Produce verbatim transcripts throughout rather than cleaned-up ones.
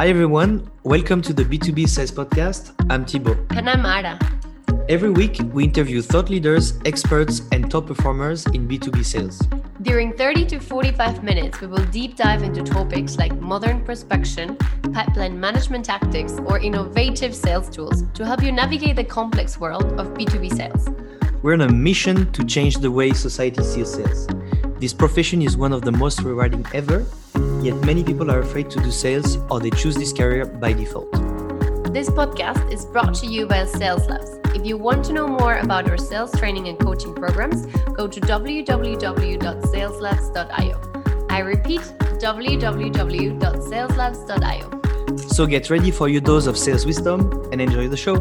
Hi everyone, welcome to the B two B Sales Podcast. I'm Thibaut. And I'm Ara. Every week, we interview thought leaders, experts, and top performers in B two B sales. During thirty to forty-five minutes, we will deep dive into topics like modern prospection, pipeline management tactics, or innovative sales tools to help you navigate the complex world of B two B sales. We're on a mission to change the way society sees sales. This profession is one of the most rewarding ever, yet many people are afraid to do sales or they choose this career by default. This podcast is brought to you by Sales Labs. If you want to know more about our sales training and coaching programs, go to w w w dot sales labs dot i o. I repeat, w w w dot sales labs dot i o. So get ready for your dose of sales wisdom and enjoy the show.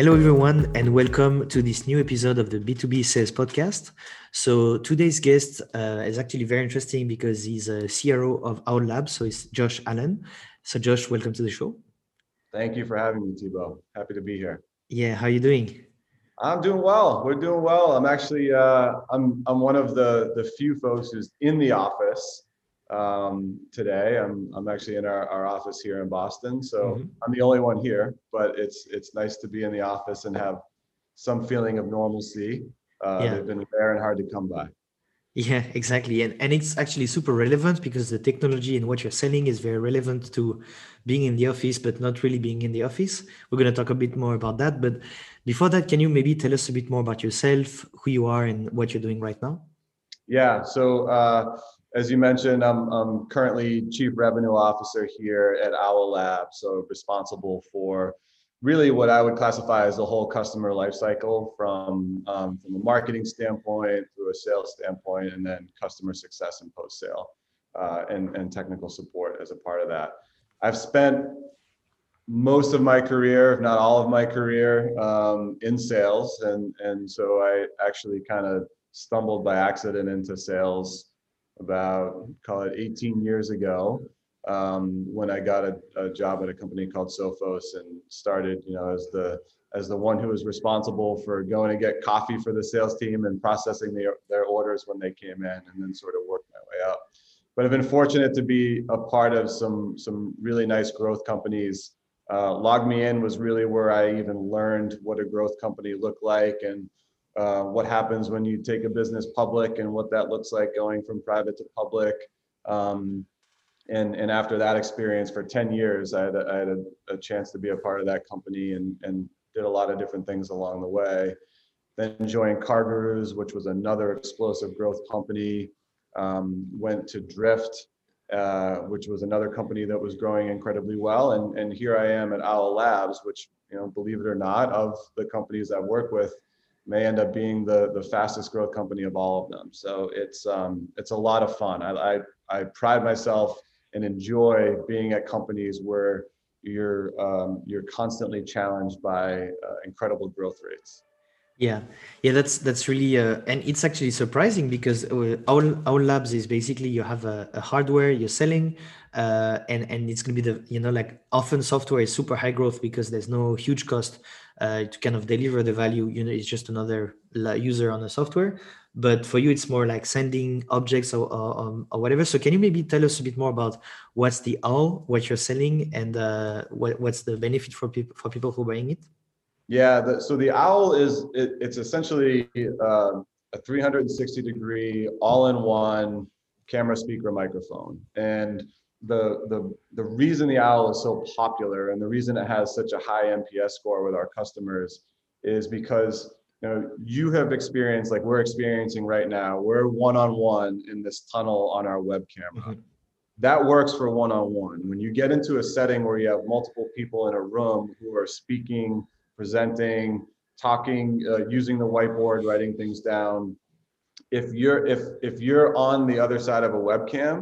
Hello everyone and welcome to this new episode of the B two B Sales Podcast. So today's guest uh, is actually very interesting because he's a C R O of Owl Labs, so it's Josh Allen. So Josh, welcome to the show. Thank you for having me, Thibaut. Happy to be here. Yeah, how are you doing? I'm doing well. We're doing well. I'm actually uh, I'm I'm one of the the few folks who's in the office um, today. I'm I'm actually in our, our office here in Boston, so mm-hmm. I'm the only one here. But it's it's nice to be in the office and have some feeling of normalcy. Uh, yeah. They've been rare and hard to come by. Yeah, exactly. And and it's actually super relevant because the technology and what you're selling is very relevant to being in the office, but not really being in the office. We're going to talk a bit more about that. But before that, can you maybe tell us a bit more about yourself, who you are and what you're doing right now? Yeah. So uh, as you mentioned, I'm, I'm currently Chief Revenue Officer here at Owl Labs. So responsible for really what I would classify as the whole customer lifecycle from um, from a marketing standpoint, through a sales standpoint, and then customer success and post-sale uh, and, and technical support as a part of that. I've spent most of my career, if not all of my career, um, in sales. And, and so I actually kind of stumbled by accident into sales about, call it eighteen years ago. Um, when I got a, a job at a company called Sophos and started, you know, as the as the one who was responsible for going to get coffee for the sales team and processing the, their orders when they came in, and then sort of worked my way up. But I've been fortunate to be a part of some some really nice growth companies. Uh, LogMeIn was really where I even learned what a growth company looked like and uh, what happens when you take a business public and what that looks like going from private to public. Um, And and after that experience for ten years, I had a, I had a, a chance to be a part of that company and, and did a lot of different things along the way. Then joined Cargurus, which was another explosive growth company. Um, went to Drift, uh, which was another company that was growing incredibly well. And and here I am at Owl Labs, which, you know, believe it or not, of the companies I work with, may end up being the the fastest growth company of all of them. So it's um it's a lot of fun. I I, I pride myself and enjoy being at companies where you're um, you're constantly challenged by uh, incredible growth rates. Yeah, yeah, that's that's really, uh, and it's actually surprising because Owl, Owl Labs is basically you have a, a hardware you're selling, uh, and and it's gonna be the, you know, like often software is super high growth because there's no huge cost uh, to kind of deliver the value. You know, it's just another user on the software. But for you, it's more like sending objects or, or, or whatever. So can you maybe tell us a bit more about what's the Owl, what you're selling, and uh, what, what's the benefit for people for people who are buying it? Yeah, the, so the Owl is it, it's essentially uh, a three sixty degree all-in-one camera, speaker, microphone. And the the the reason the Owl is so popular and the reason it has such a high N P S score with our customers is because, you know, you have experienced, like we're experiencing right now, we're one-on-one in this tunnel on our web camera. Mm-hmm. That works for one-on-one. When you get into a setting where you have multiple people in a room who are speaking, presenting, talking, uh, using the whiteboard, writing things down, if you're if if you're on the other side of a webcam,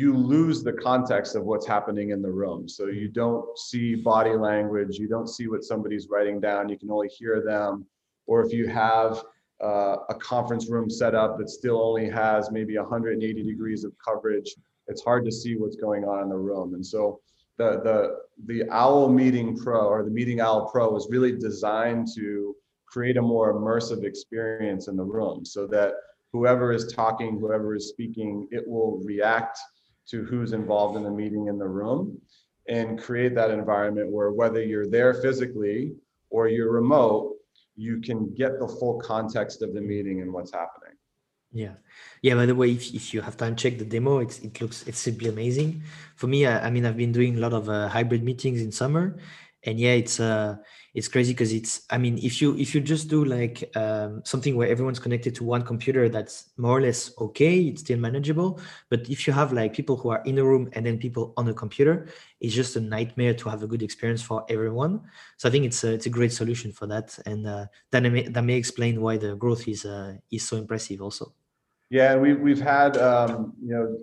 you lose the context of what's happening in the room. So you don't see body language, you don't see what somebody's writing down, you can only hear them. Or if you have uh, a conference room set up that still only has maybe one hundred eighty degrees of coverage, it's hard to see what's going on in the room. And so the the the Owl Meeting Pro or the Meeting Owl Pro is really designed to create a more immersive experience in the room so that whoever is talking, whoever is speaking, it will react to who's involved in the meeting in the room and create that environment where whether you're there physically or you're remote, you can get the full context of the meeting and what's happening. Yeah. Yeah. By the way, if, if you have time, check the demo. It's, it looks, it's simply amazing. For me, I, I mean, I've been doing a lot of uh, hybrid meetings in summer, and yeah, it's, uh, it's crazy because it's, I mean, if you, if you just do like um, something where everyone's connected to one computer, that's more or less okay. It's still manageable. But if you have like people who are in a room and then people on a computer, it's just a nightmare to have a good experience for everyone. So I think it's a, it's a great solution for that. And uh, that may, that may explain why the growth is, uh, is so impressive also. Yeah, we, we've had, um, you know,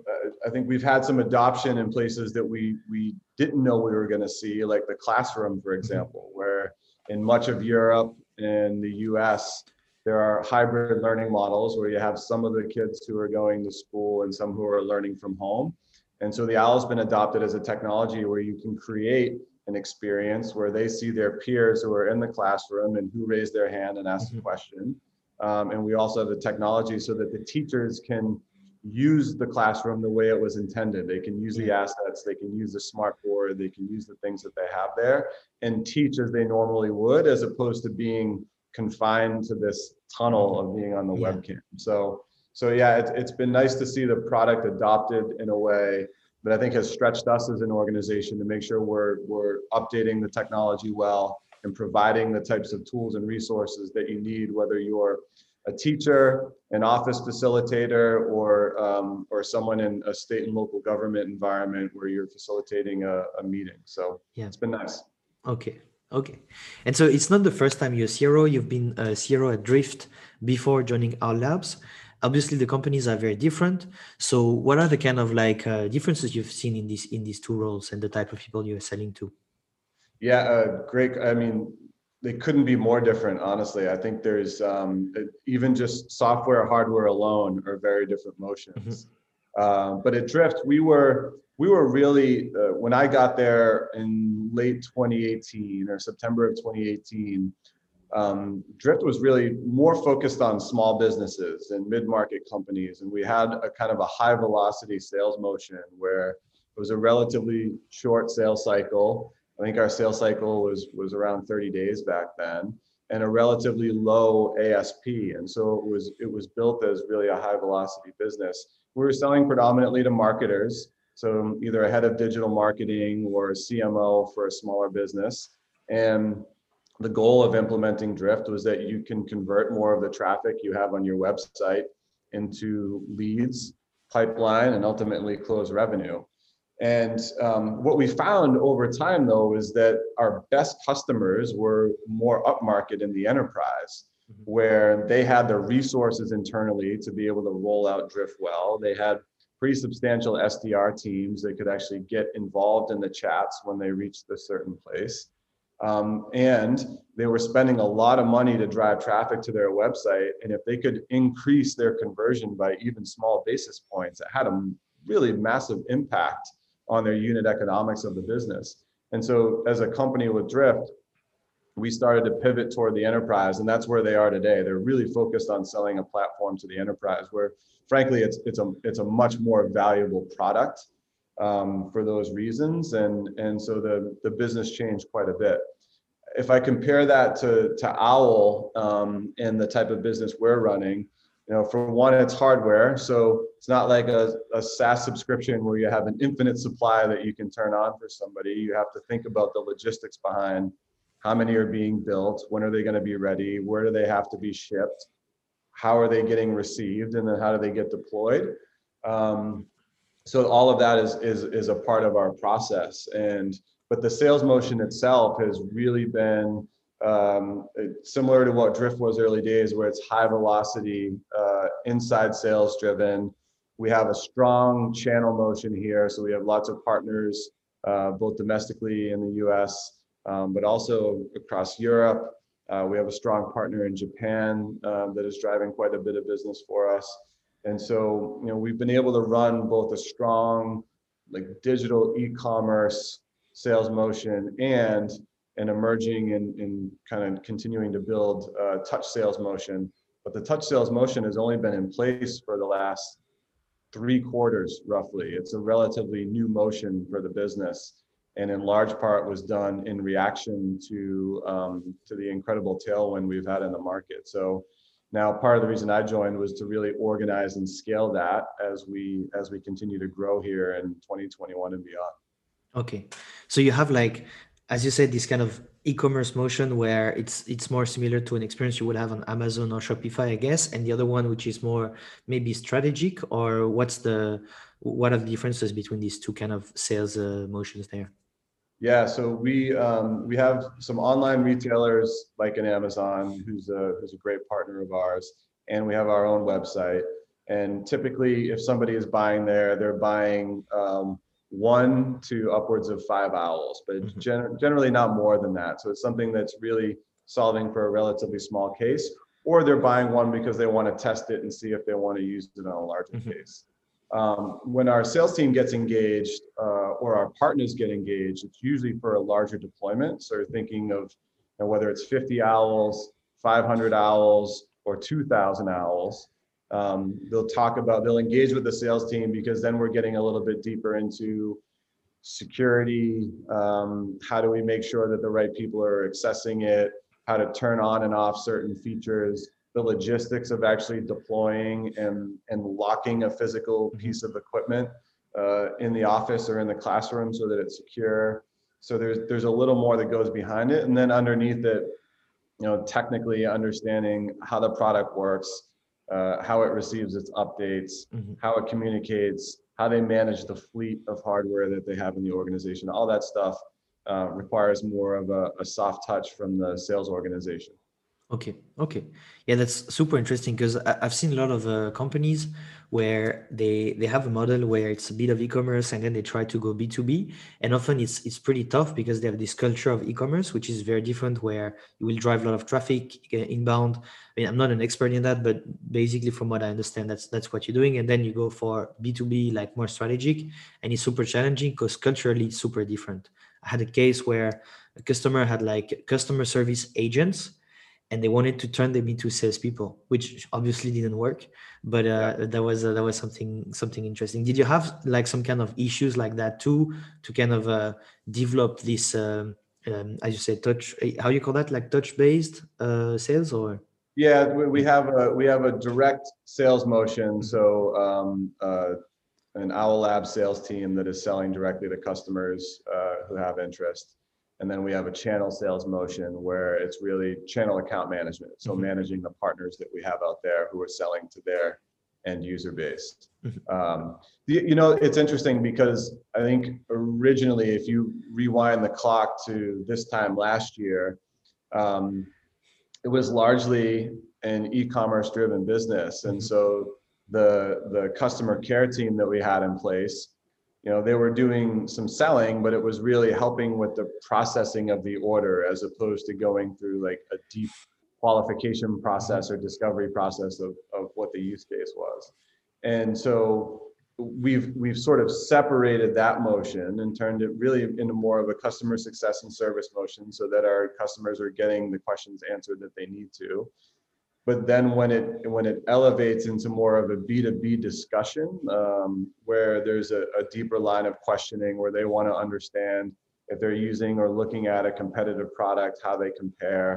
I think we've had some adoption in places that we we didn't know we were going to see, like the classroom, for example, where in much of Europe and the U S, there are hybrid learning models where you have some of the kids who are going to school and some who are learning from home. And so the Owl's been adopted as a technology where you can create an experience where they see their peers who are in the classroom and who raise their hand and ask mm-hmm. a question. Um, and we also have the technology so that the teachers can use the classroom the way it was intended. They can use the assets, they can use the smart board, they can use the things that they have there and teach as they normally would, as opposed to being confined to this tunnel of being on the yeah. webcam. So, so yeah, it's, it's been nice to see the product adopted in a way that I think has stretched us as an organization to make sure we're, we're updating the technology well and providing the types of tools and resources that you need, whether you're a teacher, an office facilitator, or um, or someone in a state and local government environment where you're facilitating a, a meeting. So yeah. It's been nice. Okay, okay. And so it's not the first time you're C R O. You've been a C R O at Drift before joining Owl Labs. Obviously, the companies are very different. So what are the kind of like uh, differences you've seen in these in these two roles and the type of people you're selling to? Yeah, uh, great. I mean, they couldn't be more different, honestly. I think there's um, even just software, hardware alone are very different motions. Mm-hmm. uh, but at Drift, we were we were really uh, when I got there in late twenty eighteen or September of twenty eighteen, um, Drift was really more focused on small businesses and mid-market companies, and we had a kind of a high-velocity sales motion where it was a relatively short sales cycle. I think our sales cycle was was around thirty days back then, and a relatively low A S P. And so it was it was built as really a high velocity business. We were selling predominantly to marketers, so either a head of digital marketing or a C M O for a smaller business. And the goal of implementing Drift was that you can convert more of the traffic you have on your website into leads, pipeline, and ultimately close revenue. And um, what we found over time, though, is that our best customers were more upmarket in the enterprise, mm-hmm. where they had the resources internally to be able to roll out Drift well. They had pretty substantial S D R teams that could actually get involved in the chats when they reached a certain place. Um, and they were spending a lot of money to drive traffic to their website. And if they could increase their conversion by even small basis points, it had a really massive impact on their unit economics of the business. And so as a company with Drift, we started to pivot toward the enterprise, and that's where they are today. They're really focused on selling a platform to the enterprise where, frankly, it's it's a it's a much more valuable product um, for those reasons. And, and so the, the business changed quite a bit. If I compare that to, to Owl um, and the type of business we're running, you know, for one, it's hardware. So it's not like a, a SaaS subscription where you have an infinite supply that you can turn on for somebody. You have to think about the logistics behind how many are being built, when are they going to be ready, where do they have to be shipped, how are they getting received, and then how do they get deployed. Um, so all of that is, is, is a part of our process. And but the sales motion itself has really been Um, similar to what Drift was early days, where it's high velocity, uh, inside sales driven. We have a strong channel motion here. So we have lots of partners, uh, both domestically in the U S, um, but also across Europe. Uh, we have a strong partner in Japan um, that is driving quite a bit of business for us. And so, you know, we've been able to run both a strong, like digital e-commerce sales motion and and emerging and, and kind of continuing to build uh, touch sales motion But the touch sales motion has only been in place for the last three quarters, roughly. It's a relatively new motion for the business, and in large part was done in reaction to um, to the incredible tailwind we've had in the market. So now part of the reason I joined was to really organize and scale that as we as we continue to grow here in twenty twenty-one and beyond. Okay, so you have, like, as you said, this kind of e-commerce motion where it's it's more similar to an experience you would have on Amazon or Shopify, I guess, and the other one which is more maybe strategic. Or what's the what are the differences between these two kind of sales uh, motions there? Yeah, so we um, we have some online retailers like an Amazon, who's a who's a great partner of ours, and we have our own website. And typically, if somebody is buying there, they're buying Um, one to upwards of five owls, but mm-hmm. gen- generally not more than that. So it's something that's really solving for a relatively small case, or they're buying one because they want to test it and see if they want to use it on a larger mm-hmm. case. Um, when our sales team gets engaged uh, or our partners get engaged, it's usually for a larger deployment. So you're thinking of, you know, whether it's fifty owls, five hundred owls, or two thousand owls. Um, they'll talk about, they'll engage with the sales team, because then we're getting a little bit deeper into security. Um, how do we make sure that the right people are accessing it? How to turn on and off certain features, the logistics of actually deploying and, and locking a physical piece of equipment uh, in the office or in the classroom so that it's secure. So there's, there's a little more that goes behind it. And then underneath it, you know, technically understanding how the product works, Uh, how it receives its updates, mm-hmm. how it communicates, how they manage the fleet of hardware that they have in the organization. All that stuff uh, requires more of a, a soft touch from the sales organization. Okay. Okay. Yeah, that's super interesting, because I've seen a lot of uh, companies where they they have a model where it's a bit of e-commerce and then they try to go B two B, and often it's it's pretty tough because they have this culture of e-commerce, which is very different, where you will drive a lot of traffic inbound. I mean, I'm not an expert in that, but basically from what I understand, that's that's what you're doing. And then you go for B two B, like more strategic, and it's super challenging because culturally it's super different. I had a case where a customer had like customer service agents, and they wanted to turn them into salespeople, which obviously didn't work. But uh, yeah. that was uh, that was something something interesting. Did you have like some kind of issues like that too, to kind of uh, develop this, um, um, as you say, touch? How you call that? Like touch-based uh, sales, or? Yeah, we have a we have a direct sales motion. So um, uh, an Owl Lab sales team that is selling directly to customers uh, who have interest. And then we have a channel sales motion where it's really channel account management. So mm-hmm. managing the partners that we have out there who are selling to their end user base. Mm-hmm. Um, the, you know, it's interesting because I think originally, if you rewind the clock to this time last year, um, it was largely an e-commerce driven business. And mm-hmm. so the, the customer care team that we had in place, you know, they were doing some selling, but it was really helping with the processing of the order, as opposed to going through like a deep qualification process or discovery process of, of what the use case was. And so we've we've sort of separated that motion and turned it really into more of a customer success and service motion, so that our customers are getting the questions answered that they need to. But then when it when it elevates into more of a B two B discussion, um, where there's a, a deeper line of questioning, where they want to understand if they're using or looking at a competitive product, how they compare,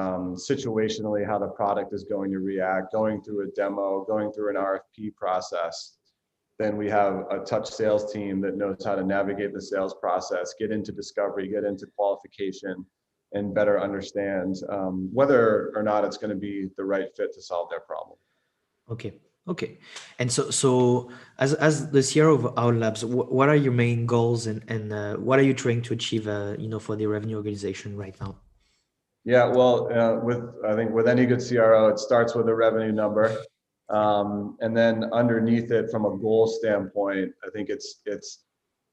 um, situationally, how the product is going to react, going through a demo, going through an R F P process. Then we have a touch sales team that knows how to navigate the sales process, get into discovery, get into qualification, and better understand um, whether or not it's going to be the right fit to solve their problem. Okay. Okay. And so, so as as the C R O of Owl Labs, w- what are your main goals, and and uh, what are you trying to achieve, uh, you know, for the revenue organization right now? Yeah. Well, uh, with I think with any good C R O, it starts with a revenue number, um, and then underneath it, from a goal standpoint, I think it's it's.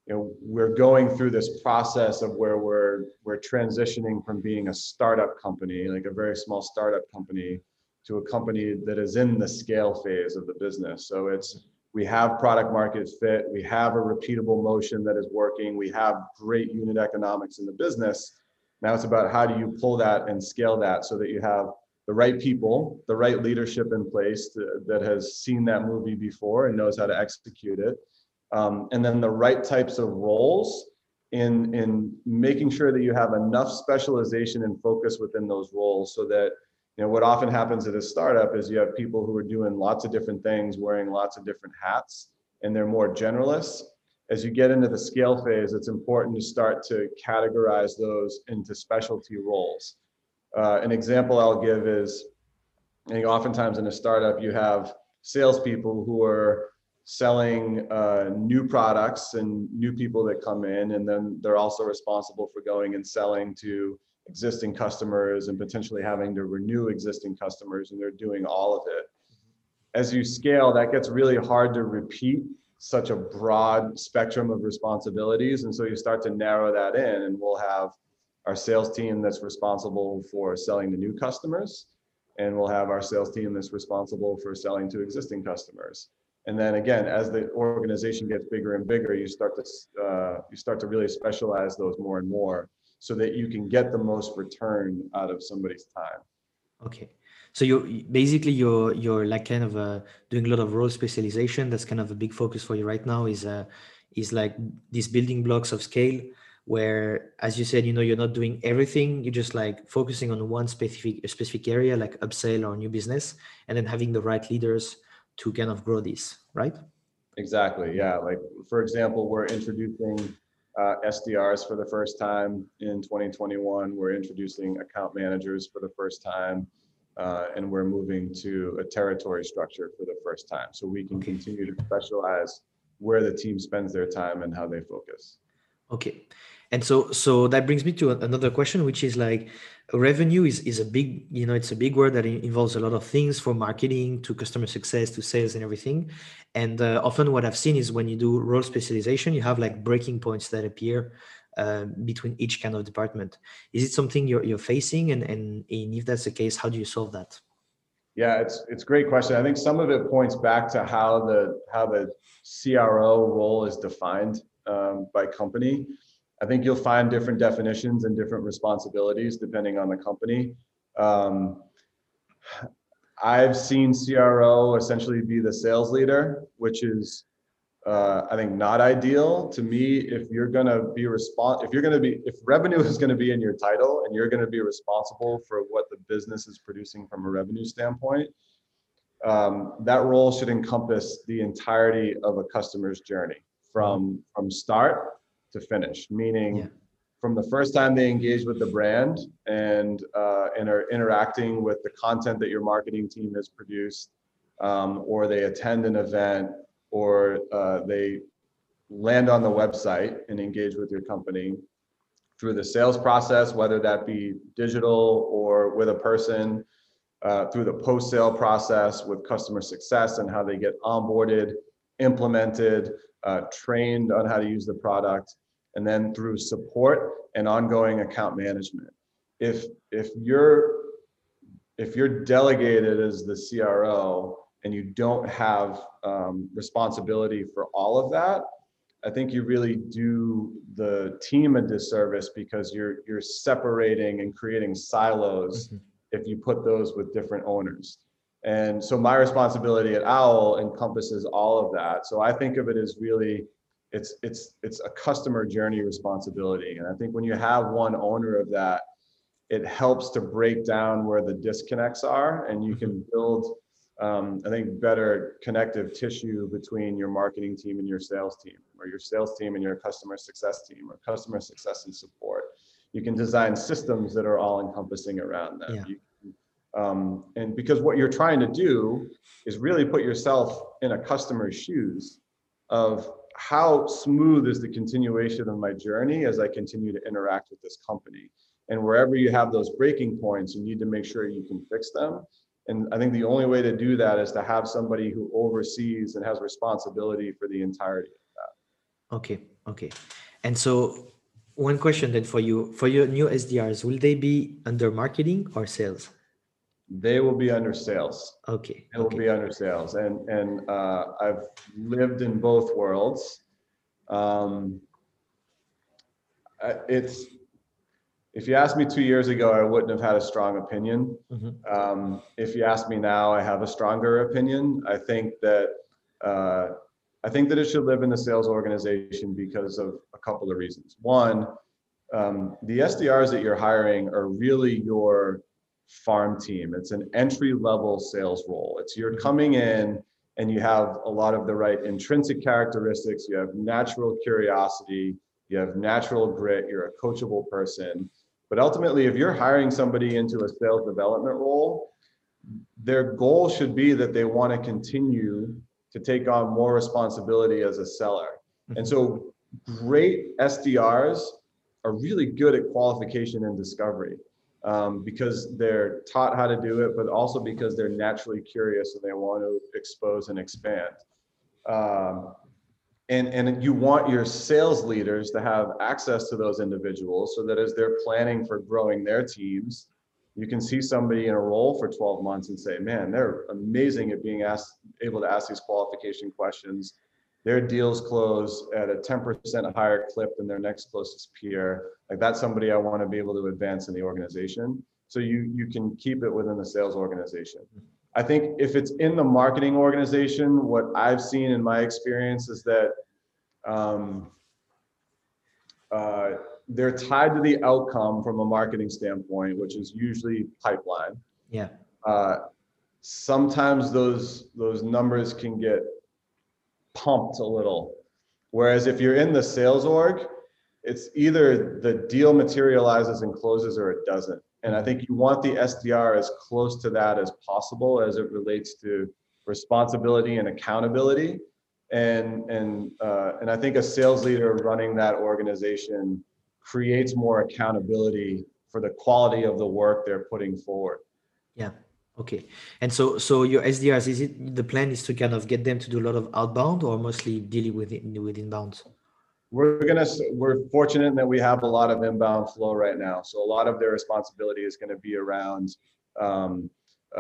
You know, we're going through this process of where we're we're transitioning from being a startup company, like a very small startup company, to a company that is in the scale phase of the business. So it's we have product market fit, we have a repeatable motion that is working, we have great unit economics in the business. Now it's about how do you pull that and scale that so that you have the right people, the right leadership in place to, that has seen that movie before and knows how to execute it. Um, and then the right types of roles in, in making sure that you have enough specialization and focus within those roles so that, you know, what often happens at a startup is you have people who are doing lots of different things, wearing lots of different hats, and they're more generalists. As you get into the scale phase, it's important to start to categorize those into specialty roles. Uh, an example I'll give is, I think oftentimes in a startup, you have salespeople who are selling uh, new products and new people that come in, and then they're also responsible for going and selling to existing customers and potentially having to renew existing customers, and they're doing all of it. As you scale, that gets really hard to repeat such a broad spectrum of responsibilities, and so you start to narrow that in, and we'll have our sales team that's responsible for selling to new customers, and we'll have our sales team that's responsible for selling to existing customers. And then again, as the organization gets bigger and bigger, you start to uh, you start to really specialize those more and more, so that you can get the most return out of somebody's time. Okay, so you basically you're you're like kind of uh, doing a lot of role specialization. That's kind of a big focus for you right now. Is uh, is like these building blocks of scale, where, as you said, you know, you're not doing everything. You're just like focusing on one specific specific area, like upsell or new business, and then having the right leaders to kind of grow this, right? Exactly, yeah. Like, for example, we're introducing uh, S D Rs for the first time in twenty twenty-one. We're introducing account managers for the first time, uh, and we're moving to a territory structure for the first time. So we can okay. continue to specialize where the team spends their time and how they focus. Okay. And so, so that brings me to another question, which is like, revenue is, is a big, you know, it's a big word that involves a lot of things, from marketing to customer success to sales and everything. And uh, often what I've seen is when you do role specialization, you have like breaking points that appear uh, between each kind of department. Is it something you're, you're facing? And, and, and if that's the case, how do you solve that? Yeah, it's it's a great question. I think some of it points back to how the, how the C R O role is defined um, by company. I think you'll find different definitions and different responsibilities depending on the company. Um, I've seen C R O essentially be the sales leader, which is, uh, I think, not ideal. To me, if you're gonna be respons- if you're gonna be, if revenue is gonna be in your title and you're gonna be responsible for what the business is producing from a revenue standpoint, um, that role should encompass the entirety of a customer's journey from from start to finish, meaning yeah. from the first time they engage with the brand and uh, and are interacting with the content that your marketing team has produced, um, or they attend an event, or uh, they land on the website and engage with your company, through the sales process, whether that be digital or with a person, uh, through the post-sale process with customer success and how they get onboarded, implemented, uh, trained on how to use the product, and then through support and ongoing account management. If if you're if you're delegated as the C R O and you don't have um, responsibility for all of that, I think you really do the team a disservice, because you're you're separating and creating silos mm-hmm. if you put those with different owners. And so my responsibility at Owl encompasses all of that. So I think of it as really, it's it's it's a customer journey responsibility. And I think when you have one owner of that, it helps to break down where the disconnects are, and you can build, um, I think, better connective tissue between your marketing team and your sales team, or your sales team and your customer success team, or customer success and support. You can design systems that are all encompassing around them. Yeah. You, Um, and because what you're trying to do is really put yourself in a customer's shoes of how smooth is the continuation of my journey as I continue to interact with this company. And wherever you have those breaking points, you need to make sure you can fix them. And I think the only way to do that is to have somebody who oversees and has responsibility for the entirety of that. Okay, okay. And so one question then for you, for your new S D Rs, will they be under marketing or sales? They will be under sales. Okay. They will okay. be under sales. And and uh, I've lived in both worlds. Um, it's If you asked me two years ago, I wouldn't have had a strong opinion. Mm-hmm. Um, if you ask me now, I have a stronger opinion. I think that uh, I think that it should live in the sales organization because of a couple of reasons. One, um, the S D Rs that you're hiring are really your farm team. It's an entry-level sales role. It's you're coming in and you have a lot of the right intrinsic characteristics. You have natural curiosity. You have natural grit. You're a coachable person. But ultimately, if you're hiring somebody into a sales development role, their goal should be that they want to continue to take on more responsibility as a seller. And so great S D Rs are really good at qualification and discovery um, because they're taught how to do it, but also because they're naturally curious and they want to expose and expand. Um, And, and you want your sales leaders to have access to those individuals so that as they're planning for growing their teams, you can see somebody in a role for twelve months and say, man, they're amazing at being asked, able to ask these qualification questions. Their deals close at a ten percent higher clip than their next closest peer. Like, that's somebody I want to be able to advance in the organization. So you, you can keep it within the sales organization. I think if it's in the marketing organization, what I've seen in my experience is that um, uh, they're tied to the outcome from a marketing standpoint, which is usually pipeline. Yeah. Uh, sometimes those those numbers can get pumped a little. Whereas if you're in the sales org, it's either the deal materializes and closes or it doesn't. And I think you want the S D R as close to that as possible as it relates to responsibility and accountability. And, and, uh, and I think a sales leader running that organization creates more accountability for the quality of the work they're putting forward. Yeah. Okay. And so, so your S D Rs, is it, the plan is to kind of get them to do a lot of outbound or mostly dealing with, with inbound? We're gonna. We're fortunate that we have a lot of inbound flow right now. So a lot of their responsibility is going to be around um,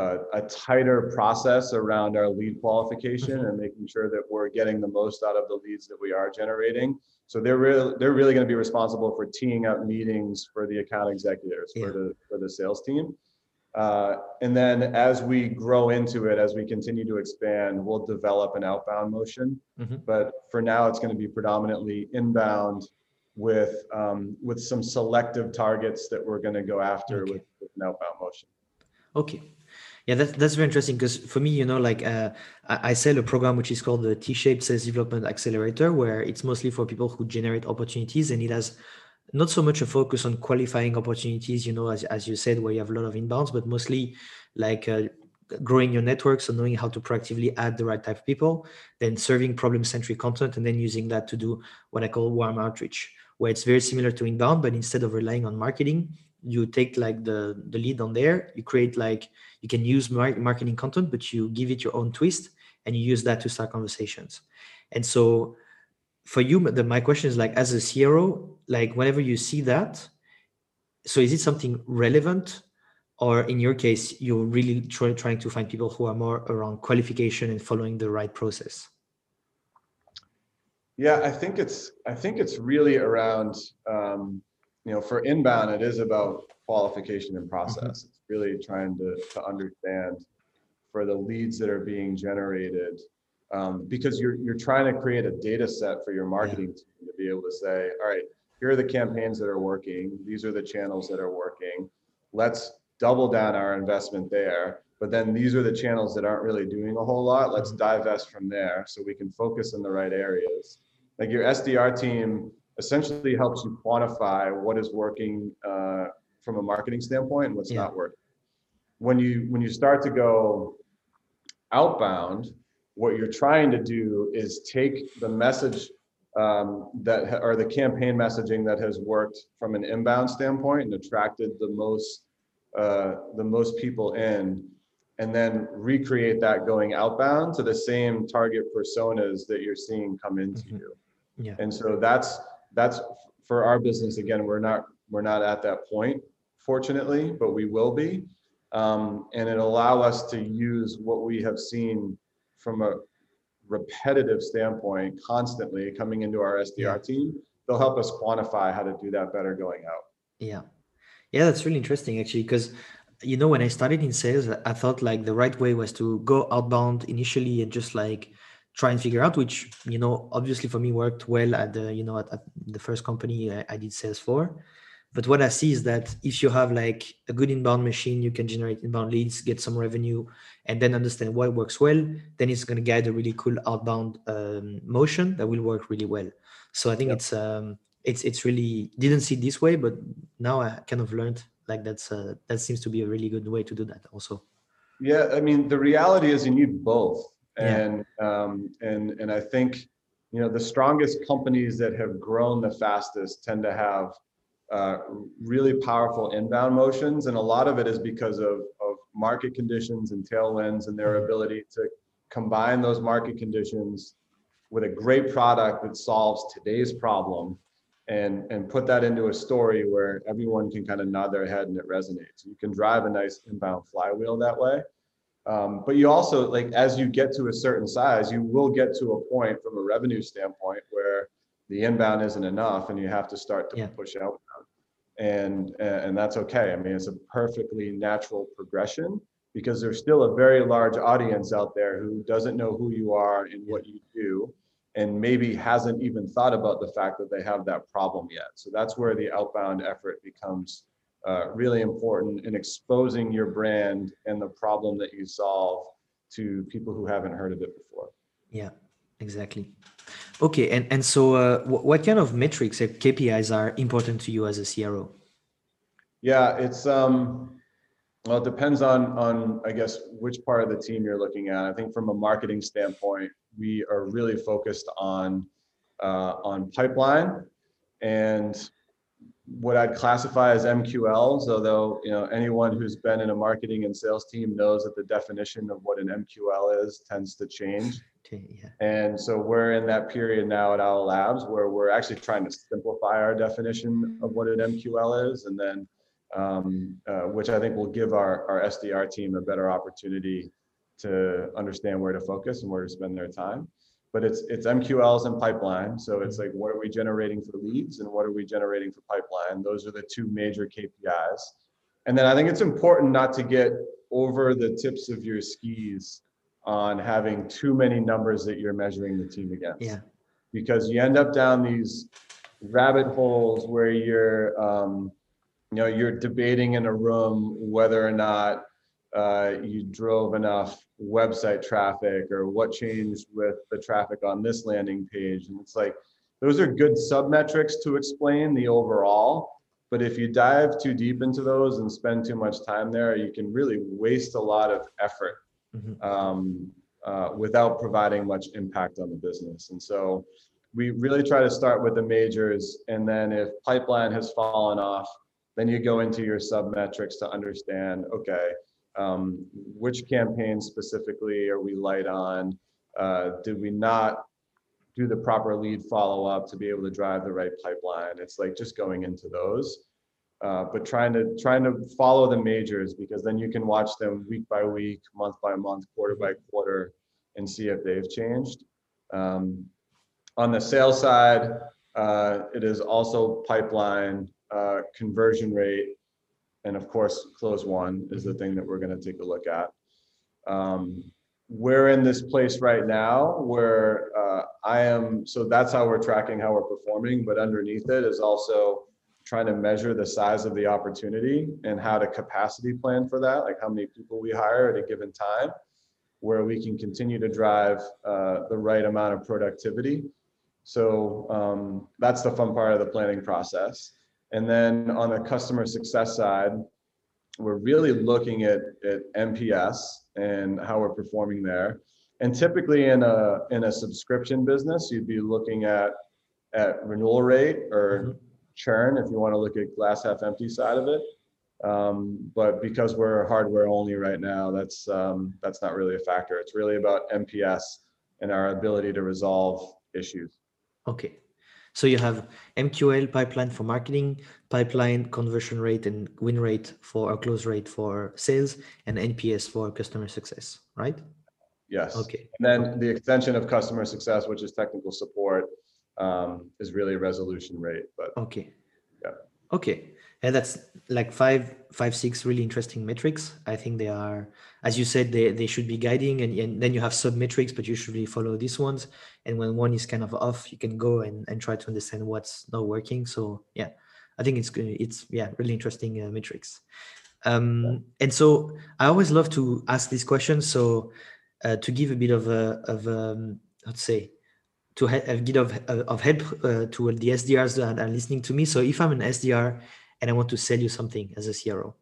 uh, a tighter process around our lead qualification and making sure that we're getting the most out of the leads that we are generating. So they're really they're really going to be responsible for teeing up meetings for the account executives, yeah. for the for the sales team. Uh, and then as we grow into it, as we continue to expand, we'll develop an outbound motion. Mm-hmm. But for now, it's going to be predominantly inbound with um, with some selective targets that we're going to go after okay. with, with an outbound motion. Okay. Yeah, that's, that's very interesting because for me, you know, like uh, I, I sell a program which is called the T-shaped Sales Development Accelerator, where it's mostly for people who generate opportunities, and it has not so much a focus on qualifying opportunities, you know, as, as you said, where you have a lot of inbounds, but mostly like uh, growing your network. So knowing how to proactively add the right type of people, then serving problem-centric content, and then using that to do what I call warm outreach, where it's very similar to inbound, but instead of relying on marketing, you take like the, the lead on there, you create like, you can use mar- marketing content, but you give it your own twist and you use that to start conversations. And so for you, the, my question is like, as a C R O, like whenever you see that, so is it something relevant, or in your case, you're really try, trying to find people who are more around qualification and following the right process? Yeah, I think it's, I think it's really around, um, you know, for inbound, it is about qualification and process. Mm-hmm. It's really trying to, to understand for the leads that are being generated. Um, because you're you're trying to create a data set for your marketing team to be able to say, all right, here are the campaigns that are working. These are the channels that are working. Let's double down our investment there. But then these are the channels that aren't really doing a whole lot. Let's divest from there so we can focus in the right areas. Like your S D R team essentially helps you quantify what is working uh, from a marketing standpoint and what's yeah. not working. When you when you start to go outbound, what you're trying to do is take the message um, that or the campaign messaging that has worked from an inbound standpoint and attracted the most uh, the most people in, and then recreate that going outbound to the same target personas that you're seeing come into mm-hmm. you. Yeah. And so that's that's for our business. Again, we're not we're not at that point, fortunately, but we will be, um, and it'll allow us to use what we have seen from a repetitive standpoint, constantly coming into our S D R yeah. team. They'll help us quantify how to do that better going out. Yeah. Yeah, that's really interesting, actually, because, you know, when I started in sales, I thought like the right way was to go outbound initially and just like try and figure out, which, you know, obviously for me worked well at the, you know, at, at the first company I, I did sales for. But what I see is that if you have like a good inbound machine, you can generate inbound leads, get some revenue, and then understand what works well. Then it's going to guide a really cool outbound um, motion that will work really well. So I think yep. it's um, it's it's really didn't see it this way, but now I kind of learned like that's uh, that seems to be a really good way to do that also. Yeah, I mean the reality is you need both, and yeah. um, and and I think you know the strongest companies that have grown the fastest tend to have Uh, really powerful inbound motions. And a lot of it is because of, of market conditions and tailwinds and their ability to combine those market conditions with a great product that solves today's problem and, and put that into a story where everyone can kind of nod their head and it resonates. You can drive a nice inbound flywheel that way. Um, but you also, like, as you get to a certain size, you will get to a point from a revenue standpoint where the inbound isn't enough and you have to start to yeah. push out. And and that's okay. I mean, it's a perfectly natural progression because there's still a very large audience out there who doesn't know who you are and what you do, and maybe hasn't even thought about the fact that they have that problem yet. So that's where the outbound effort becomes uh, really important in exposing your brand and the problem that you solve to people who haven't heard of it before. Yeah, exactly. Okay. And, and so uh, what kind of metrics and K P Is are important to you as a C R O? Yeah, it's, um, well, it depends on, on, I guess, which part of the team you're looking at. I think from a marketing standpoint, we are really focused on, uh, on pipeline and what I'd classify as M Q Ls, although, you know, anyone who's been in a marketing and sales team knows that the definition of what an M Q L is tends to change. Okay, yeah. And so we're in that period now at Owl Labs where we're actually trying to simplify our definition of what an M Q L is, and then um, uh, which I think will give our, our S D R team a better opportunity to understand where to focus and where to spend their time. But it's it's M Q Ls and pipeline. So it's like, what are we generating for leads and what are we generating for pipeline? Those are the two major K P Is. And then I think it's important not to get over the tips of your skis on having too many numbers that you're measuring the team against. Yeah. Because you end up down these rabbit holes where you're, um, you know, you're debating in a room whether or not uh, you drove enough website traffic or what changed with the traffic on this landing page. And it's like, those are good sub-metrics to explain the overall, but if you dive too deep into those and spend too much time there, you can really waste a lot of effort. Mm-hmm. um, uh, without providing much impact on the business. And so we really try to start with the majors. And then if pipeline has fallen off, then you go into your sub metrics to understand, okay, um, which campaigns specifically are we light on? Uh, did we not do the proper lead follow up to be able to drive the right pipeline? It's like just going into those. Uh, but trying to trying to follow the majors, because then you can watch them week by week, month by month, quarter by quarter, and see if they've changed. Um, on the sales side, uh, it is also pipeline, uh, conversion rate, and of course, close one is the thing that we're going to take a look at. Um, we're in this place right now where uh, I am, so that's how we're tracking how we're performing, but underneath it is also trying to measure the size of the opportunity and how to capacity plan for that, like how many people we hire at a given time, where we can continue to drive uh, the right amount of productivity. So um, that's the fun part of the planning process. And then on the customer success side, we're really looking at, at N P S and how we're performing there. And typically in a, in a subscription business, you'd be looking at, at renewal rate or mm-hmm. churn if you want to look at glass half empty side of it, um, but because we're hardware only right now, that's um, that's not really a factor. It's really about M P S and our ability to resolve issues. Okay, so you have M Q L, pipeline for marketing, pipeline conversion rate and win rate for or close rate for sales, and N P S for customer success, right? Yes. Okay. And then the extension of customer success, which is technical support, um is really a resolution rate, but okay yeah okay And that's like five, five, six really interesting metrics. I think they are, as you said, they, they should be guiding, and, and then you have sub metrics, but you should really follow these ones. And when one is kind of off, you can go and, and try to understand what's not working. So yeah, I think it's it's yeah, really interesting uh, metrics. Um, yeah. And so I always love to ask these questions. So uh, to give a bit of a, of um, let's say, to a bit of, of help uh, to the S D Rs that are listening to me. So if I'm an S D R and I want to sell you something as a C R O,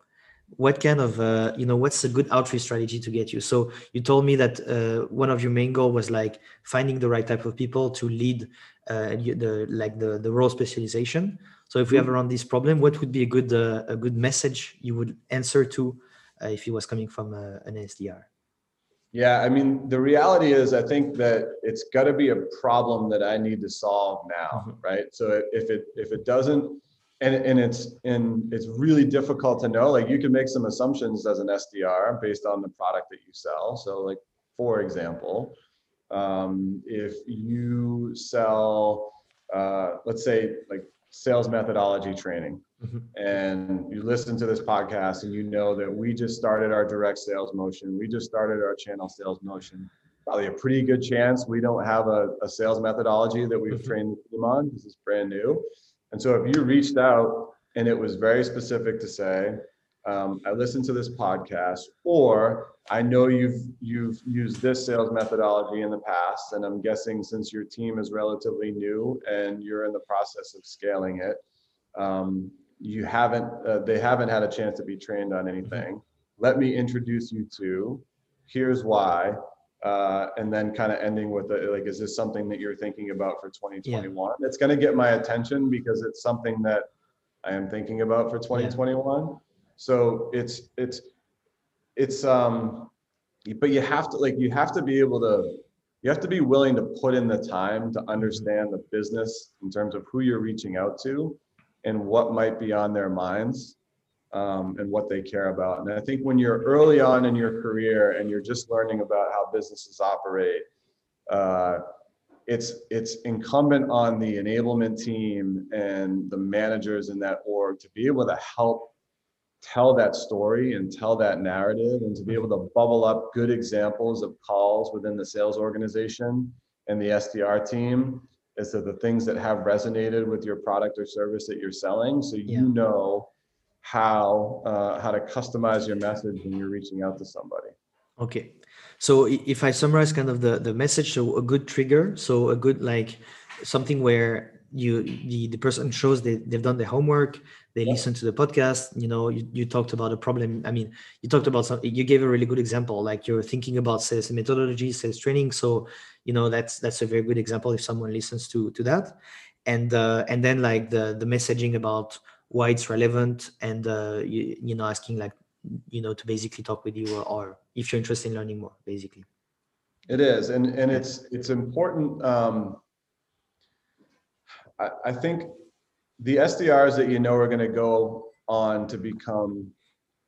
what kind of, uh, you know, what's a good outreach strategy to get you? So you told me that uh, one of your main goal was like finding the right type of people to lead uh, the like the, the role specialization. So if we have around this problem, what would be a good uh, a good message you would answer to uh, if it was coming from uh, an S D R? Yeah, I mean, the reality is, I think that it's got to be a problem that I need to solve now, mm-hmm. right? So if it if it doesn't, and and it's and it's really difficult to know. Like, you can make some assumptions as an S D R based on the product that you sell. So, like, for example, um, if you sell, uh, let's say, like sales methodology training, mm-hmm. and you listen to this podcast and you know that we just started our direct sales motion, we just started our channel sales motion, probably a pretty good chance we don't have a, a sales methodology that we've mm-hmm. trained them on. This is brand new. And so if you reached out and it was very specific to say, um, I listened to this podcast, or I know you've you've used this sales methodology in the past, and I'm guessing since your team is relatively new and you're in the process of scaling it, um, you haven't uh, they haven't had a chance to be trained on anything. Let me introduce you to, here's why, uh, and then kind of ending with a, like, is this something that you're thinking about for twenty twenty-one? Yeah. It's going to get my attention because it's something that I am thinking about for twenty twenty-one. Yeah. So it's it's it's um but you have to like you have to be able to you have to be willing to put in the time to understand the business in terms of who you're reaching out to and what might be on their minds, um, and what they care about. And I think when you're early on in your career and you're just learning about how businesses operate, uh, it's it's incumbent on the enablement team and the managers in that org to be able to help tell that story and tell that narrative, and to be able to bubble up good examples of calls within the sales organization and the S D R team as to the things that have resonated with your product or service that you're selling. So you yeah. know how uh, how to customize your message when you're reaching out to somebody. Okay. So if I summarize kind of the, the message, so a good trigger, so a good, like something where you the, the person shows they, they've done their homework, they yeah. listen to the podcast, you know, you, you talked about a problem. I mean, you talked about something, you gave a really good example, like you're thinking about sales methodology, sales training. So, you know, that's that's a very good example if someone listens to to that. And uh, and then like the the messaging about why it's relevant, and uh, you, you know, asking like, you know, to basically talk with you, or, or if you're interested in learning more, basically. It is. And and it's it's important. Um, I think the S D Rs that you know are going to go on to become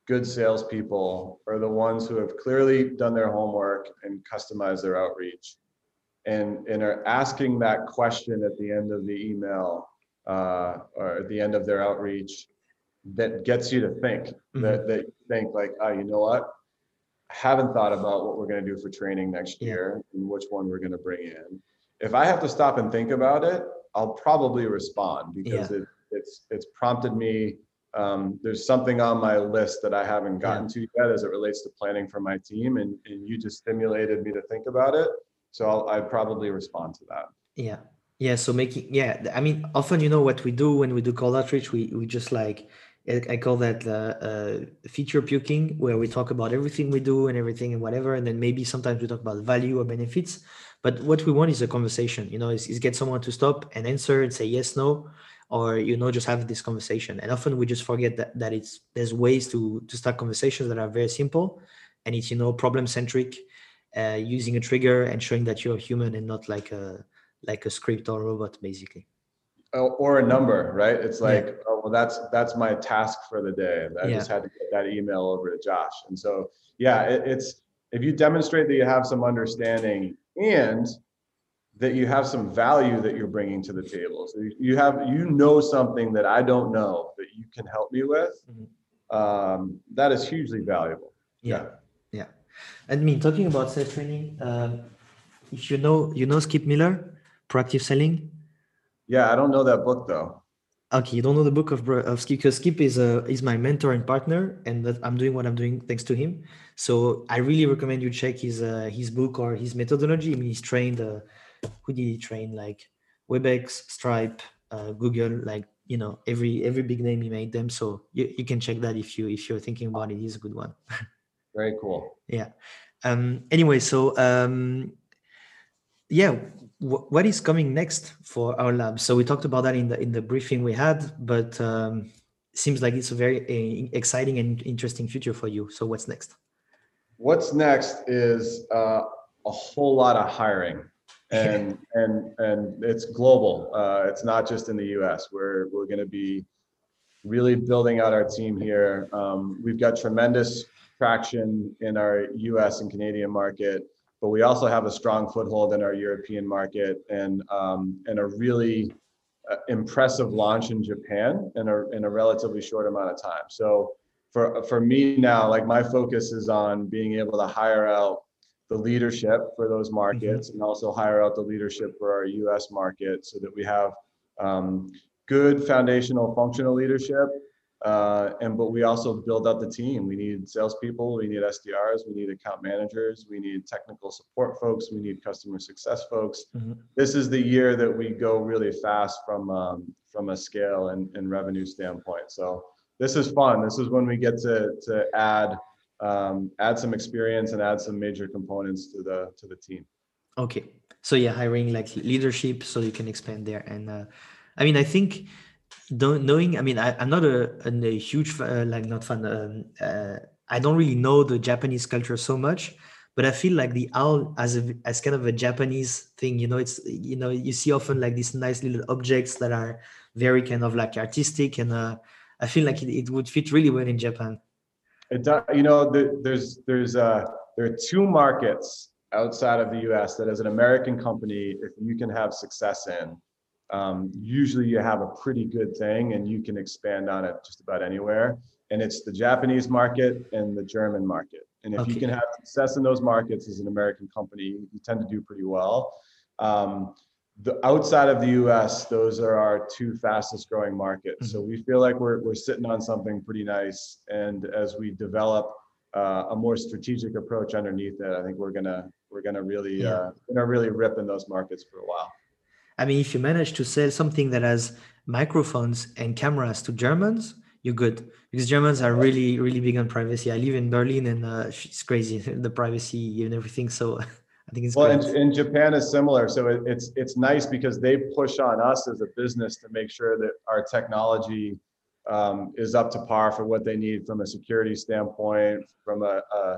good salespeople are the ones who have clearly done their homework and customized their outreach, and, and are asking that question at the end of the email, uh, or at the end of their outreach, that gets you to think, mm-hmm. that, that you think like, oh, you know what? I haven't thought about what we're going to do for training next year yeah. and which one we're going to bring in. If I have to stop and think about it, I'll probably respond because yeah. it, it's it's prompted me. Um, there's something on my list that I haven't gotten yeah. to yet as it relates to planning for my team, and, and you just stimulated me to think about it. So I'll I'd probably respond to that. Yeah, yeah. So making yeah, I mean, often, you know what we do when we do cold outreach, we we just like, I call that uh, uh, feature puking, where we talk about everything we do and everything and whatever, and then maybe sometimes we talk about value or benefits. But what we want is a conversation, you know, is, is get someone to stop and answer and say yes, no, or, you know, just have this conversation. And often we just forget that, that it's there's ways to, to start conversations that are very simple. And it's, you know, problem centric, uh, using a trigger and showing that you're human and not like a like a script or a robot, basically. Or a number, right? It's like, yeah. oh, well, that's that's my task for the day. I yeah. just had to get that email over to Josh. And so, yeah, it, it's if you demonstrate that you have some understanding, and that you have some value that you're bringing to the table. So you have, you know, something that I don't know that you can help me with. Mm-hmm. Um, that is hugely valuable. Yeah. Yeah. I mean, talking about sales training, uh, if you know, you know, Skip Miller, Proactive Selling. Yeah. I don't know that book though. Okay. You don't know the book of, of Skip, because Skip is a, is my mentor and partner, and that I'm doing what I'm doing thanks to him. So I really recommend you check his, uh, his book or his methodology. I mean, he's trained, uh, who did he train? Like WebEx, Stripe, uh, Google, like, you know, every every big name he made them. So you, you can check that if you if you're thinking about it. It's a good one. Very cool. Yeah. Um, anyway, so um, yeah, w- what is coming next for our lab? So we talked about that in the in the briefing we had, but um, seems like it's a very a, exciting and interesting future for you. So what's next? What's next is uh, a whole lot of hiring. And and and it's global. Uh, it's not just in the U S. We're we're going to be really building out our team here. Um, we've got tremendous traction in our U S and Canadian market, but we also have a strong foothold in our European market, and um, and a really uh, impressive launch in Japan in a in a relatively short amount of time. So for for me now, like my focus is on being able to hire out the leadership for those markets, mm-hmm. and also hire out the leadership for our U S market, so that we have um, good foundational functional leadership. Uh, and but we also build out the team. We need salespeople, we need S D Rs, we need account managers, we need technical support folks, we need customer success folks. Mm-hmm. This is the year that we go really fast from um, from a scale and, and revenue standpoint. So this is fun. This is when we get to to add. Um, add some experience and add some major components to the to the team. Okay, so yeah, hiring like leadership, so you can expand there. And uh, I mean, I think don't knowing. I mean, I, I'm not a, a, a huge uh, like not fan. Um, uh, I don't really know the Japanese culture so much, but I feel like the owl as a, as kind of a Japanese thing. You know, it's you know you see often like these nice little objects that are very kind of like artistic, and uh, I feel like it, it would fit really well in Japan. It does, you know, there's there's uh, there are two markets outside of the U S that as an American company, if you can have success in, um, usually you have a pretty good thing and you can expand on it just about anywhere. And it's the Japanese market and the German market. And if okay. you can have success in those markets as an American company, you tend to do pretty well. Um, the outside of the U S, those are our two fastest growing markets. Mm-hmm. So we feel like we're we're sitting on something pretty nice. And as we develop uh, a more strategic approach underneath it, I think we're gonna we're gonna really yeah. uh, gonna really rip in those markets for a while. I mean, if you manage to sell something that has microphones and cameras to Germans, you're good, because Germans are really really big on privacy. I live in Berlin, and uh, it's crazy the privacy and everything. So. I think it's well, and, and Japan is similar, so it, it's it's nice because they push on us as a business to make sure that our technology um, is up to par for what they need from a security standpoint, from a, a,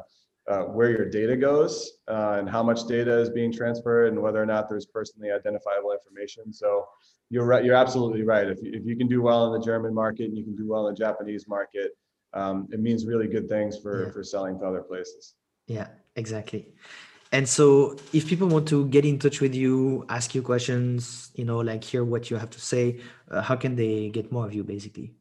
a where your data goes uh, and how much data is being transferred, and whether or not there's personally identifiable information. So you're right, you're absolutely right. If you, if you can do well in the German market and you can do well in the Japanese market, um, it means really good things for yeah. for selling to other places. Yeah, exactly. And so if people want to get in touch with you, ask you questions, you know, like hear what you have to say, uh, how can they get more of you basically?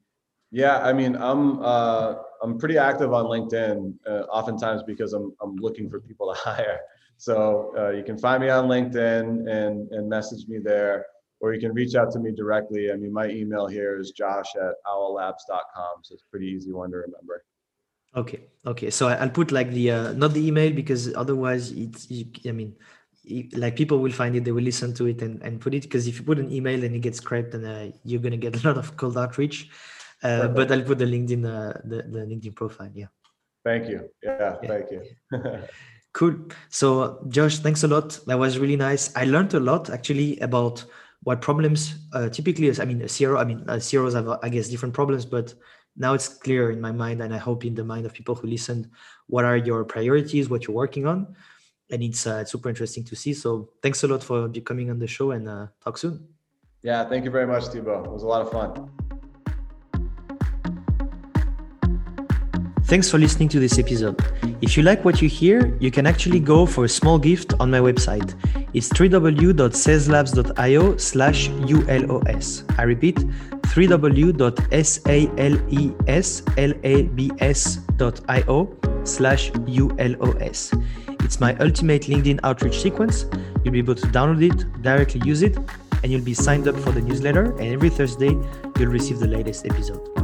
Yeah, I mean, I'm uh, I'm pretty active on LinkedIn, uh, oftentimes because I'm I'm looking for people to hire. So uh, you can find me on LinkedIn and, and message me there, or you can reach out to me directly. I mean, my email here is josh at owl labs dot com. So it's a pretty easy one to remember. Okay. Okay. So I'll put like the, uh, not the email, because otherwise it's, you, I mean, it, like people will find it, they will listen to it and, and put it, because if you put an email and it gets scraped, and uh, you're going to get a lot of cold outreach, uh, but I'll put the LinkedIn, uh, the, the LinkedIn profile. Yeah. Thank you. Yeah. yeah. Thank you. Cool. So Josh, thanks a lot. That was really nice. I learned a lot actually about what problems uh, typically is. I mean, a C R O, I mean, uh, C R Os have, I guess, different problems, but now it's clear in my mind, and I hope in the mind of people who listened, what are your priorities, what you're working on. And it's uh, super interesting to see. So thanks a lot for coming on the show, and uh, talk soon. Yeah, thank you very much, Thibaut. It was a lot of fun. Thanks for listening to this episode. If you like what you hear, you can actually go for a small gift on my website. is w w w dot sales labs dot i o slash U L O S. I repeat, w w w dot sales labs dot i o slash U L O S. It's my ultimate LinkedIn outreach sequence. You'll be able to download it, directly use it, and you'll be signed up for the newsletter. And every Thursday, you'll receive the latest episode.